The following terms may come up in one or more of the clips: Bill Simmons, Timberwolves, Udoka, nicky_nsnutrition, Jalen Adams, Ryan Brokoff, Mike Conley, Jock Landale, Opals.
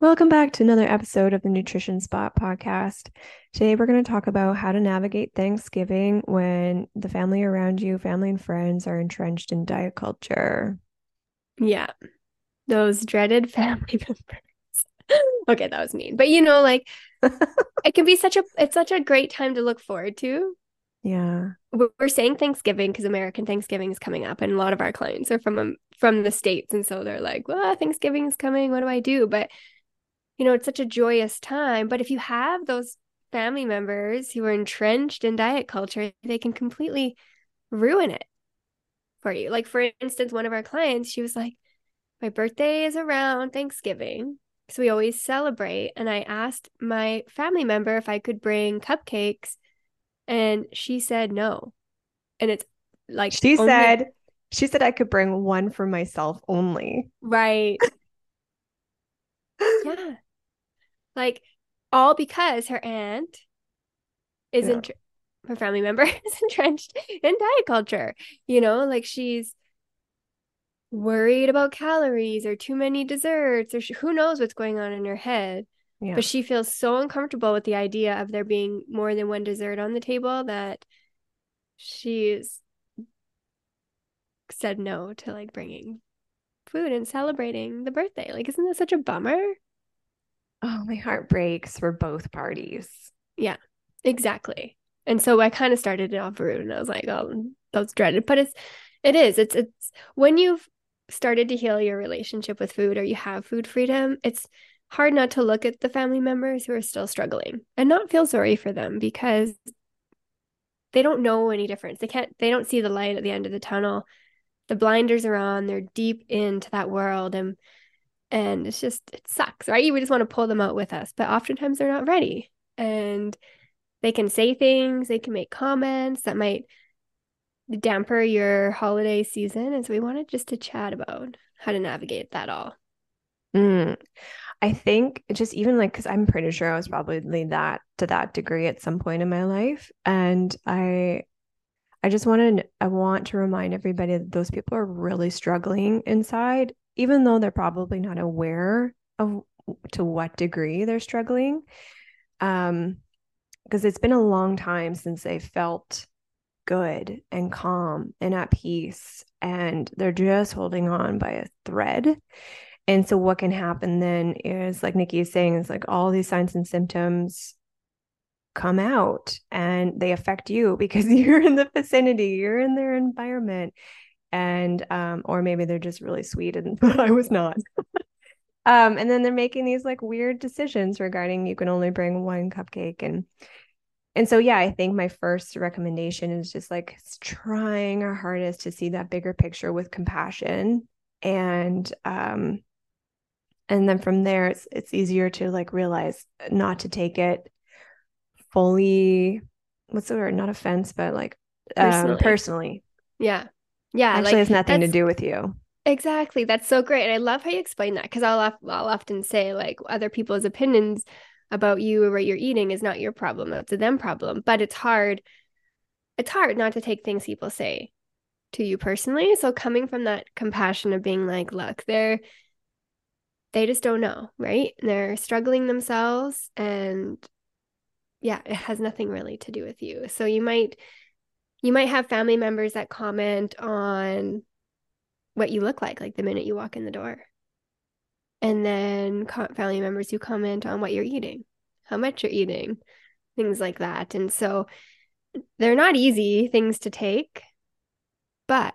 Welcome back to another episode of the Nutrition Spot podcast. Today we're going to talk about how to navigate Thanksgiving when the family around you, family and friends, are entrenched in diet culture. Yeah, those dreaded family members. Okay, that was mean. But you know, like, it can be such a great time to look forward to. Yeah. We're saying Thanksgiving because American Thanksgiving is coming up and a lot of our clients are from the States. And so they're like, well, Thanksgiving is coming. What do I do? But you know, it's such a joyous time. But if you have those family members who are entrenched in diet culture, they can completely ruin it for you. Like, for instance, one of our clients, she was like, my birthday is around Thanksgiving, so we always celebrate. And I asked my family member if I could bring cupcakes, and she said no. And it's like, she said I could bring one for myself only. Right. Yeah. Like, all because her aunt isn't, her family member is entrenched in diet culture. You know, like, she's worried about calories or too many desserts or who knows what's going on in her head. Yeah. But she feels so uncomfortable with the idea of there being more than one dessert on the table that she's said no to, like, bringing food and celebrating the birthday. Like, isn't that such a bummer? Oh, my heart breaks for both parties. Yeah, exactly. And so I kind of started it off rude, and I was like, oh, that's dreaded. But it's when you've started to heal your relationship with food, or you have food freedom, it's hard not to look at the family members who are still struggling and not feel sorry for them, because they don't know any difference. They don't see the light at the end of the tunnel. The blinders are on, they're deep into that world, and it's just, it sucks, right? We just want to pull them out with us, but oftentimes they're not ready, and they can say things, they can make comments that might damper your holiday season. And so we wanted just to chat about how to navigate that all. I think just even like, because I'm pretty sure I was probably that degree at some point in my life, and I want to remind everybody that those people are really struggling inside, even though they're probably not aware of to what degree they're struggling. Because it's been a long time since they felt good and calm and at peace, and they're just holding on by a thread. And so what can happen then is, like Nikki is saying, it's like all these signs and symptoms come out, and they affect you because you're in the vicinity, you're in their environment. And or maybe they're just really sweet and but I was not. And then they're making these like weird decisions regarding you can only bring one cupcake. And so, yeah, I think my first recommendation is just like trying our hardest to see that bigger picture with compassion. And then from there, it's easier to like realize not to take it fully, what's the word? Not offense, but like personally. Yeah. Yeah. Actually, like, has nothing to do with you. Exactly. That's so great. And I love how you explain that, because I'll often say, like, other people's opinions about you or what you're eating is not your problem. That's a them problem. But it's hard. It's hard not to take things people say to you personally. So coming from that compassion of being like, look, they just don't know, right? They're struggling themselves, and yeah, it has nothing really to do with you. So you might have family members that comment on what you look like the minute you walk in the door. And then family members who comment on what you're eating, how much you're eating, things like that. And so they're not easy things to take, but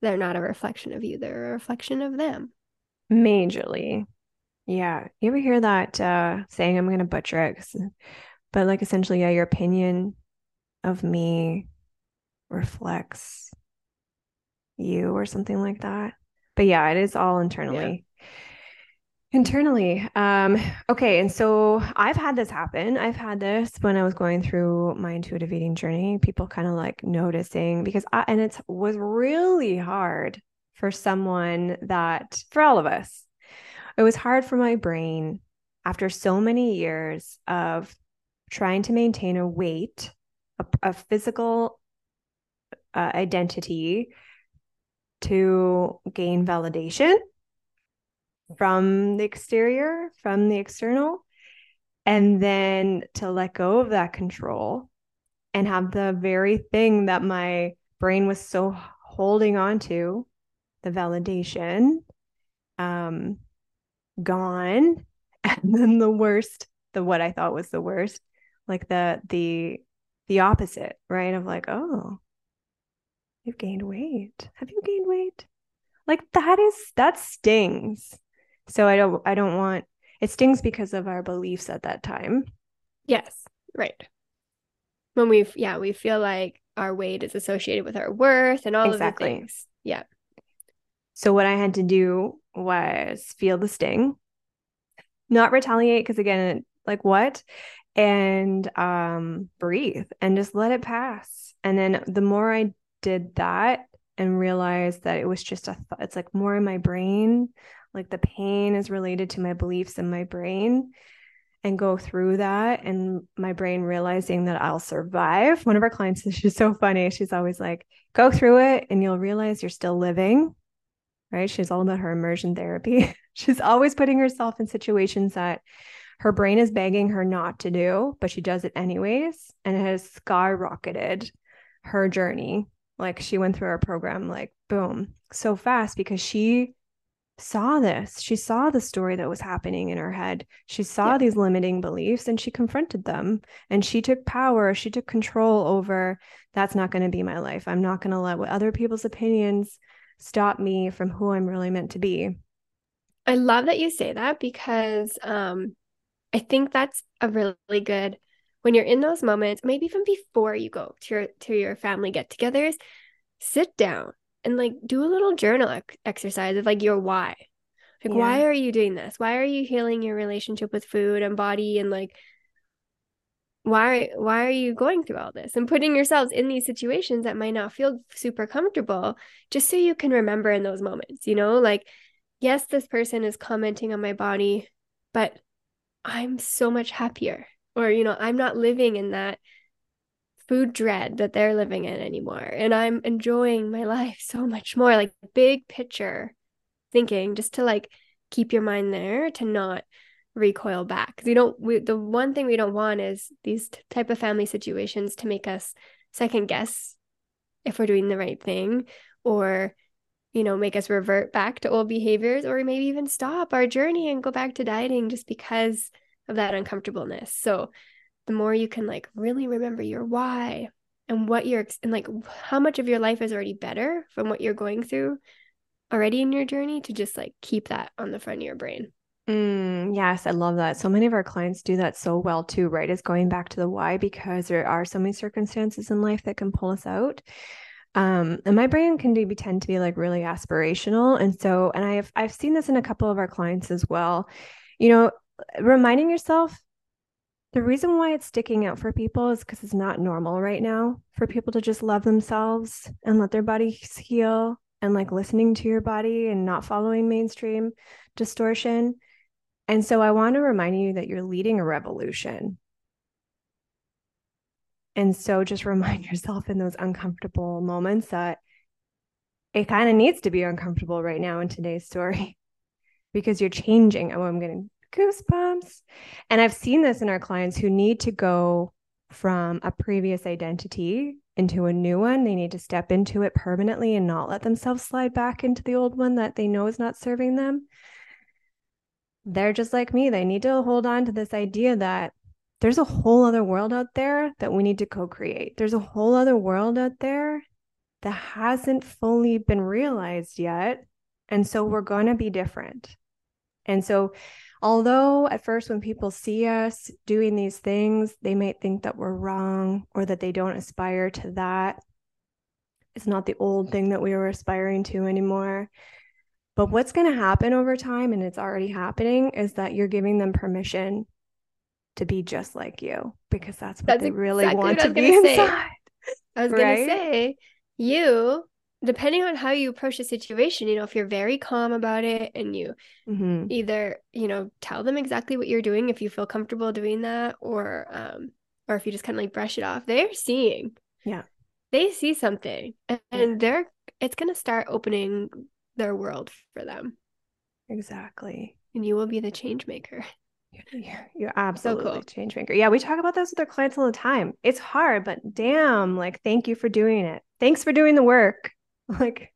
they're not a reflection of you. They're a reflection of them. Majorly. Yeah. You ever hear that saying? I'm going to butcher it, but like essentially, yeah, your opinion of me reflects you or something like that. But yeah, it is all internally. Yeah. Internally. Okay. And so I've had this happen. I've had this when I was going through my intuitive eating journey, people kind of like noticing, because and it was really hard for someone that, for all of us, it was hard for my brain after so many years of trying to maintain a weight, a physical identity, to gain validation from the exterior, from the external, and then to let go of that control and have the very thing that my brain was so holding on to, the validation, gone. And then the worst, what I thought was the worst, like the opposite, right? Of like, oh, you've gained weight. Have you gained weight? Like that stings. So I don't want, it stings because of our beliefs at that time. Yes. Right. When we feel like our weight is associated with our worth and all of the things. Yeah. So what I had to do was feel the sting, not retaliate. Cause again, like what? And breathe and just let it pass. And then the more I did that and realized that it was just it's like more in my brain, like the pain is related to my beliefs in my brain, and go through that and my brain realizing that I'll survive. One of our clients, she's so funny. She's always like, go through it and you'll realize you're still living, right? She's all about her immersion therapy. She's always putting herself in situations that her brain is begging her not to do, but she does it anyways. And it has skyrocketed her journey. Like she went through our program, like boom, so fast, because she saw this. She saw the story that was happening in her head. She saw these limiting beliefs and she confronted them, and she took power. She took control over, that's not going to be my life. I'm not going to let what other people's opinions stop me from who I'm really meant to be. I love that you say that, because I think that's a really good, when you're in those moments, maybe even before you go to your family get-togethers, sit down and like do a little journal exercise of like your why. Like, why are you doing this? Why are you healing your relationship with food and body? And like, why are you going through all this? And putting yourselves in these situations that might not feel super comfortable, just so you can remember in those moments, you know, like, yes, this person is commenting on my body, but I'm so much happier. Or, you know, I'm not living in that food dread that they're living in anymore. And I'm enjoying my life so much more, like big picture thinking, just to like keep your mind there, to not recoil back. Because the one thing we don't want is these type of family situations to make us second guess if we're doing the right thing, or, you know, make us revert back to old behaviors, or maybe even stop our journey and go back to dieting just because of that uncomfortableness. So the more you can like really remember your why and what you're, and like how much of your life is already better from what you're going through already in your journey, to just like keep that on the front of your brain. Yes, I love that. So many of our clients do that so well too, right? Is going back to the why, because there are so many circumstances in life that can pull us out. And my brain can tend to be like really aspirational. And so, and I've seen this in a couple of our clients as well, you know, reminding yourself, the reason why it's sticking out for people is because it's not normal right now for people to just love themselves and let their bodies heal, and like listening to your body and not following mainstream distortion. And so I want to remind you that you're leading a revolution. And so just remind yourself in those uncomfortable moments that it kind of needs to be uncomfortable right now in today's story, because you're changing. Oh, I'm going to goosebumps. And I've seen this in our clients who need to go from a previous identity into a new one. They need to step into it permanently and not let themselves slide back into the old one that they know is not serving them. They're just like me. They need to hold on to this idea that there's a whole other world out there that we need to co-create. There's a whole other world out there that hasn't fully been realized yet. And so we're going to be different. And so although at first when people see us doing these things, they might think that we're wrong or that they don't aspire to that. It's not the old thing that we were aspiring to anymore. But what's going to happen over time, and it's already happening, is that you're giving them permission to be just like you, because that's they really exactly want to be inside. I was going to say, you, depending on how you approach the situation, you know, if you're very calm about it and you either, you know, tell them exactly what you're doing, if you feel comfortable doing that, or if you just kind of like brush it off, they're seeing. Yeah. They see something, and it's going to start opening their world for them. Exactly. And you will be the change maker. You're absolutely so cool. Change maker. Yeah, we talk about this with our clients all the time. It's hard, but damn, like, thank you for doing it. Thanks for doing the work. Like,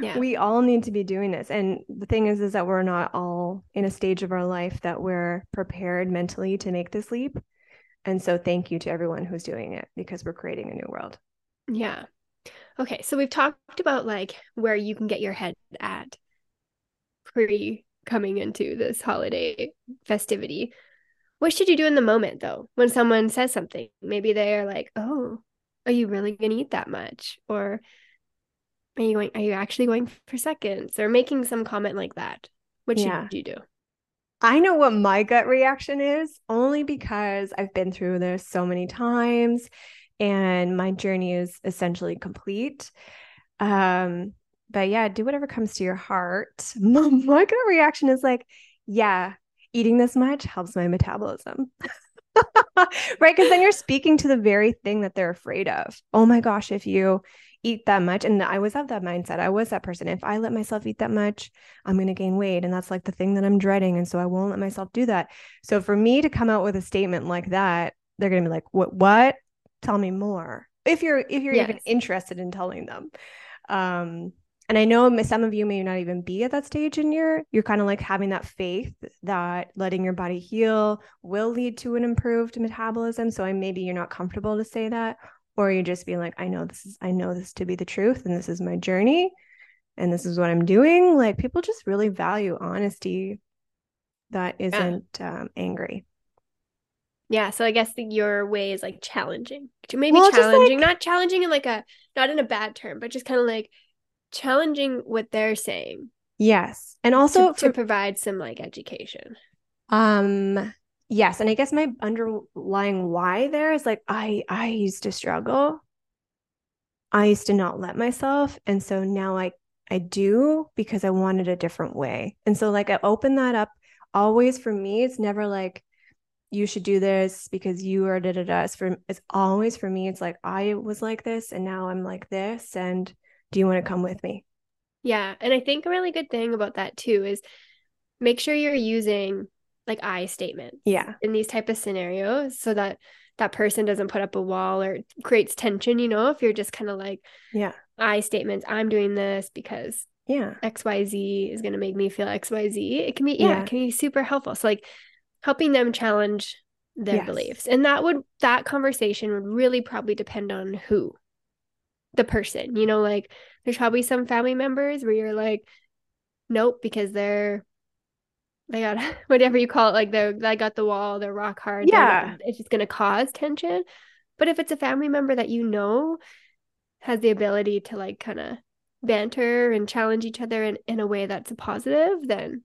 yeah. We all need to be doing this. And the thing is that we're not all in a stage of our life that we're prepared mentally to make this leap. And so thank you to everyone who's doing it, because we're creating a new world. Yeah. Okay. So we've talked about like where you can get your head at coming into this holiday festivity. What should you do in the moment though? When someone says something, maybe they're like, oh, are you really going to eat that much? Or are you actually going for seconds, or making some comment like that? What should you do? I know what my gut reaction is, only because I've been through this so many times and my journey is essentially complete. But yeah, do whatever comes to your heart. My gut reaction is like, yeah, eating this much helps my metabolism. Right? Because then you're speaking to the very thing that they're afraid of. Oh my gosh, if you eat that much. And I was of that mindset. I was that person. If I let myself eat that much, I'm going to gain weight. And that's like the thing that I'm dreading. And so I won't let myself do that. So for me to come out with a statement like that, they're going to be like, what? Tell me more. If you're yes. even interested in telling them. And I know some of you may not even be at that stage in you're kind of like having that faith that letting your body heal will lead to an improved metabolism. So maybe you're not comfortable to say that, or you just be like, I know this to be the truth, and this is my journey, and this is what I'm doing. Like, people just really value honesty that isn't angry. Yeah. So I guess your way is like challenging. Maybe challenging, like, not challenging in like not in a bad term, but just kind of like challenging what they're saying. Yes. And also to provide some like education. Yes. And I guess my underlying why there is like, I used to struggle. I used to not let myself. And so now I do, because I wanted a different way. And so like, I open that up always. For me, it's never like, you should do this because you are da-da-da. It's always, for me, it's like, I was like this and now I'm like this. And do you want to come with me? Yeah. And I think a really good thing about that too is make sure you're using like I statements in these type of scenarios, so that that person doesn't put up a wall or creates tension, you know, if you're just kind of like, I statements, I'm doing this because XYZ is going to make me feel XYZ. It can be, it can be super helpful. So like helping them challenge their beliefs. And that conversation would really probably depend on who the person, you know, like there's probably some family members where you're like, nope, because they got whatever you call it, like they got the wall, they're rock hard. Yeah. It's just going to cause tension. But if it's a family member that you know has the ability to like kind of banter and challenge each other in a way that's a positive, then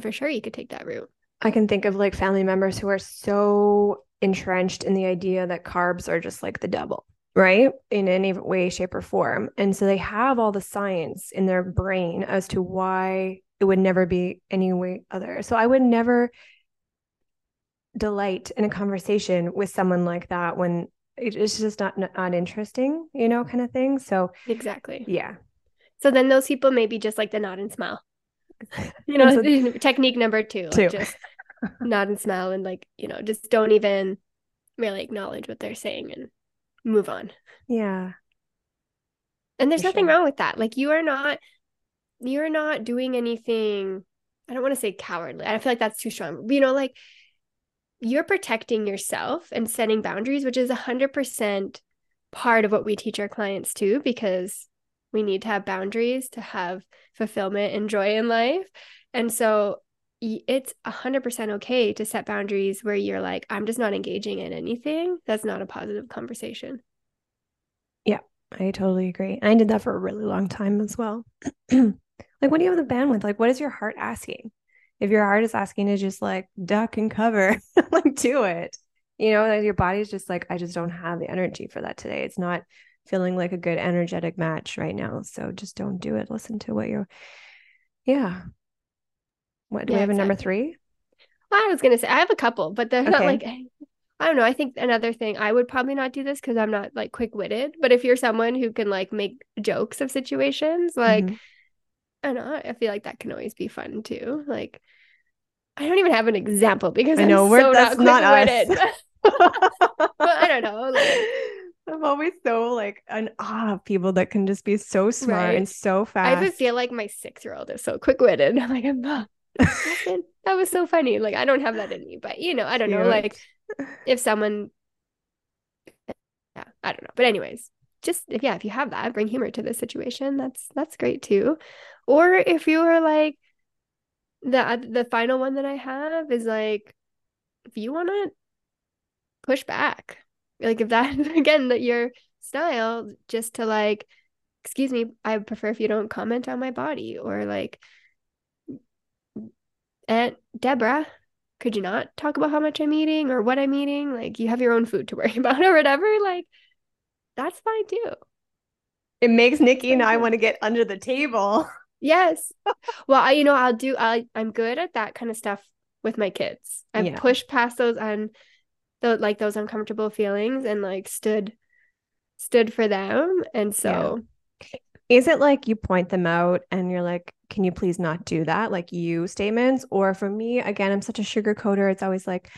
for sure you could take that route. I can think of like family members who are so entrenched in the idea that carbs are just like the devil, right? In any way, shape, or form. And so they have all the science in their brain as to why it would never be any way other. So I would never delight in a conversation with someone like that when it's just not interesting, you know, kind of thing. So exactly. Yeah. So then those people may be just like the nod and smile, you know, so, technique number two. Like just nod and smile and like, you know, just don't even really acknowledge what they're saying and move on. Yeah. And there's nothing wrong with that. Like you're not doing anything, I don't want to say cowardly. I feel like that's too strong. You know, like you're protecting yourself and setting boundaries, which is 100% part of what we teach our clients too, because we need to have boundaries to have fulfillment and joy in life. And so it's 100% okay to set boundaries where you're like, I'm just not engaging in anything that's not a positive conversation. Yeah, I totally agree. I did that for a really long time as well. Like, what do you have the bandwidth? Like, what is your heart asking? If your heart is asking to just like duck and cover, like do it, you know, that your body's just like, I just don't have the energy for that today. It's not feeling like a good energetic match right now. So just don't do it. Listen to what you're, What do we have a number three? Well, I was going to say, I have a couple, but they're not like, I don't know. I think another thing, I would probably not do this because I'm not like quick witted, but if you're someone who can like make jokes of situations, like, mm-hmm. I don't know. I feel like that can always be fun too. Like, I don't even have an example because I know I'm not quick-witted. But I don't know. Like, I'm always so like in awe of people that can just be so smart and so fast. I even feel like my 6-year-old is so quick-witted. I'm like, that was so funny. Like, I don't have that in me, but you know, I don't know. Like, if someone, I don't know. But anyways, just if you have that, bring humor to the situation. That's great too. Or if you are like, the final one that I have is like, if you want to push back, like if that again that your style, just to like, excuse me, I prefer if you don't comment on my body, or like, Aunt Deborah, could you not talk about how much I'm eating or what I'm eating? Like, you have your own food to worry about or whatever. Like, that's fine too. It makes Nikki and I want to get under the table. Yes. Well, I'm good at that kind of stuff with my kids. I've pushed past those uncomfortable feelings and like stood for them. And so is it like you point them out and you're like, can you please not do that? Like you statements? Or for me, again, I'm such a sugar coater. It's always like,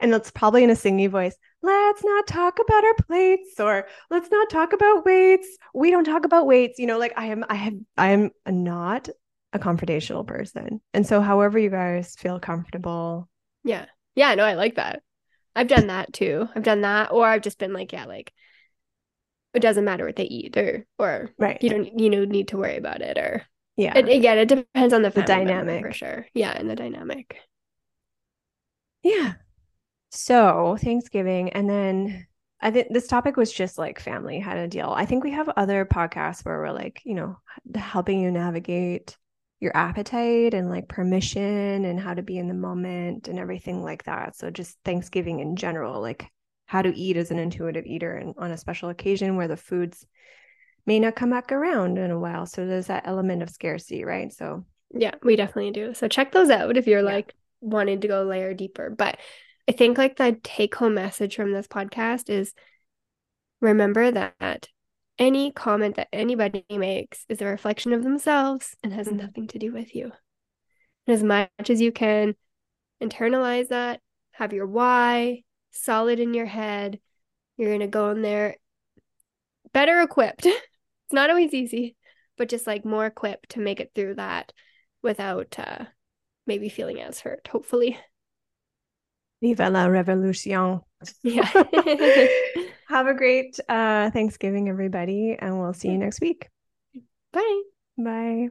and that's probably in a singy voice, let's not talk about our plates, or let's not talk about weights. We don't talk about weights. You know, like I am not a confrontational person. And so however you guys feel comfortable. Yeah. Yeah. No, I like that. I've done that too. I've done that. Or I've just been like, it doesn't matter what they eat or you don't, need to worry about it, or. Yeah. Again, it depends on the dynamic for sure. Yeah. And the dynamic. Yeah. So Thanksgiving. And then I think this topic was just like family, how to deal. I think we have other podcasts where we're like, helping you navigate your appetite and like permission and how to be in the moment and everything like that. So just Thanksgiving in general, like how to eat as an intuitive eater and on a special occasion where the foods may not come back around in a while. So there's that element of scarcity, right? So yeah, we definitely do. So check those out if you're wanting to go layer deeper. But I think like the take home message from this podcast is, remember that any comment that anybody makes is a reflection of themselves and has nothing to do with you. And as much as you can internalize that, have your why solid in your head, you're going to go in there better equipped. It's not always easy, but just like more equipped to make it through that without maybe feeling as hurt, hopefully. Viva la revolution. Yeah. Have a great Thanksgiving, everybody, and we'll see you next week. Bye. Bye.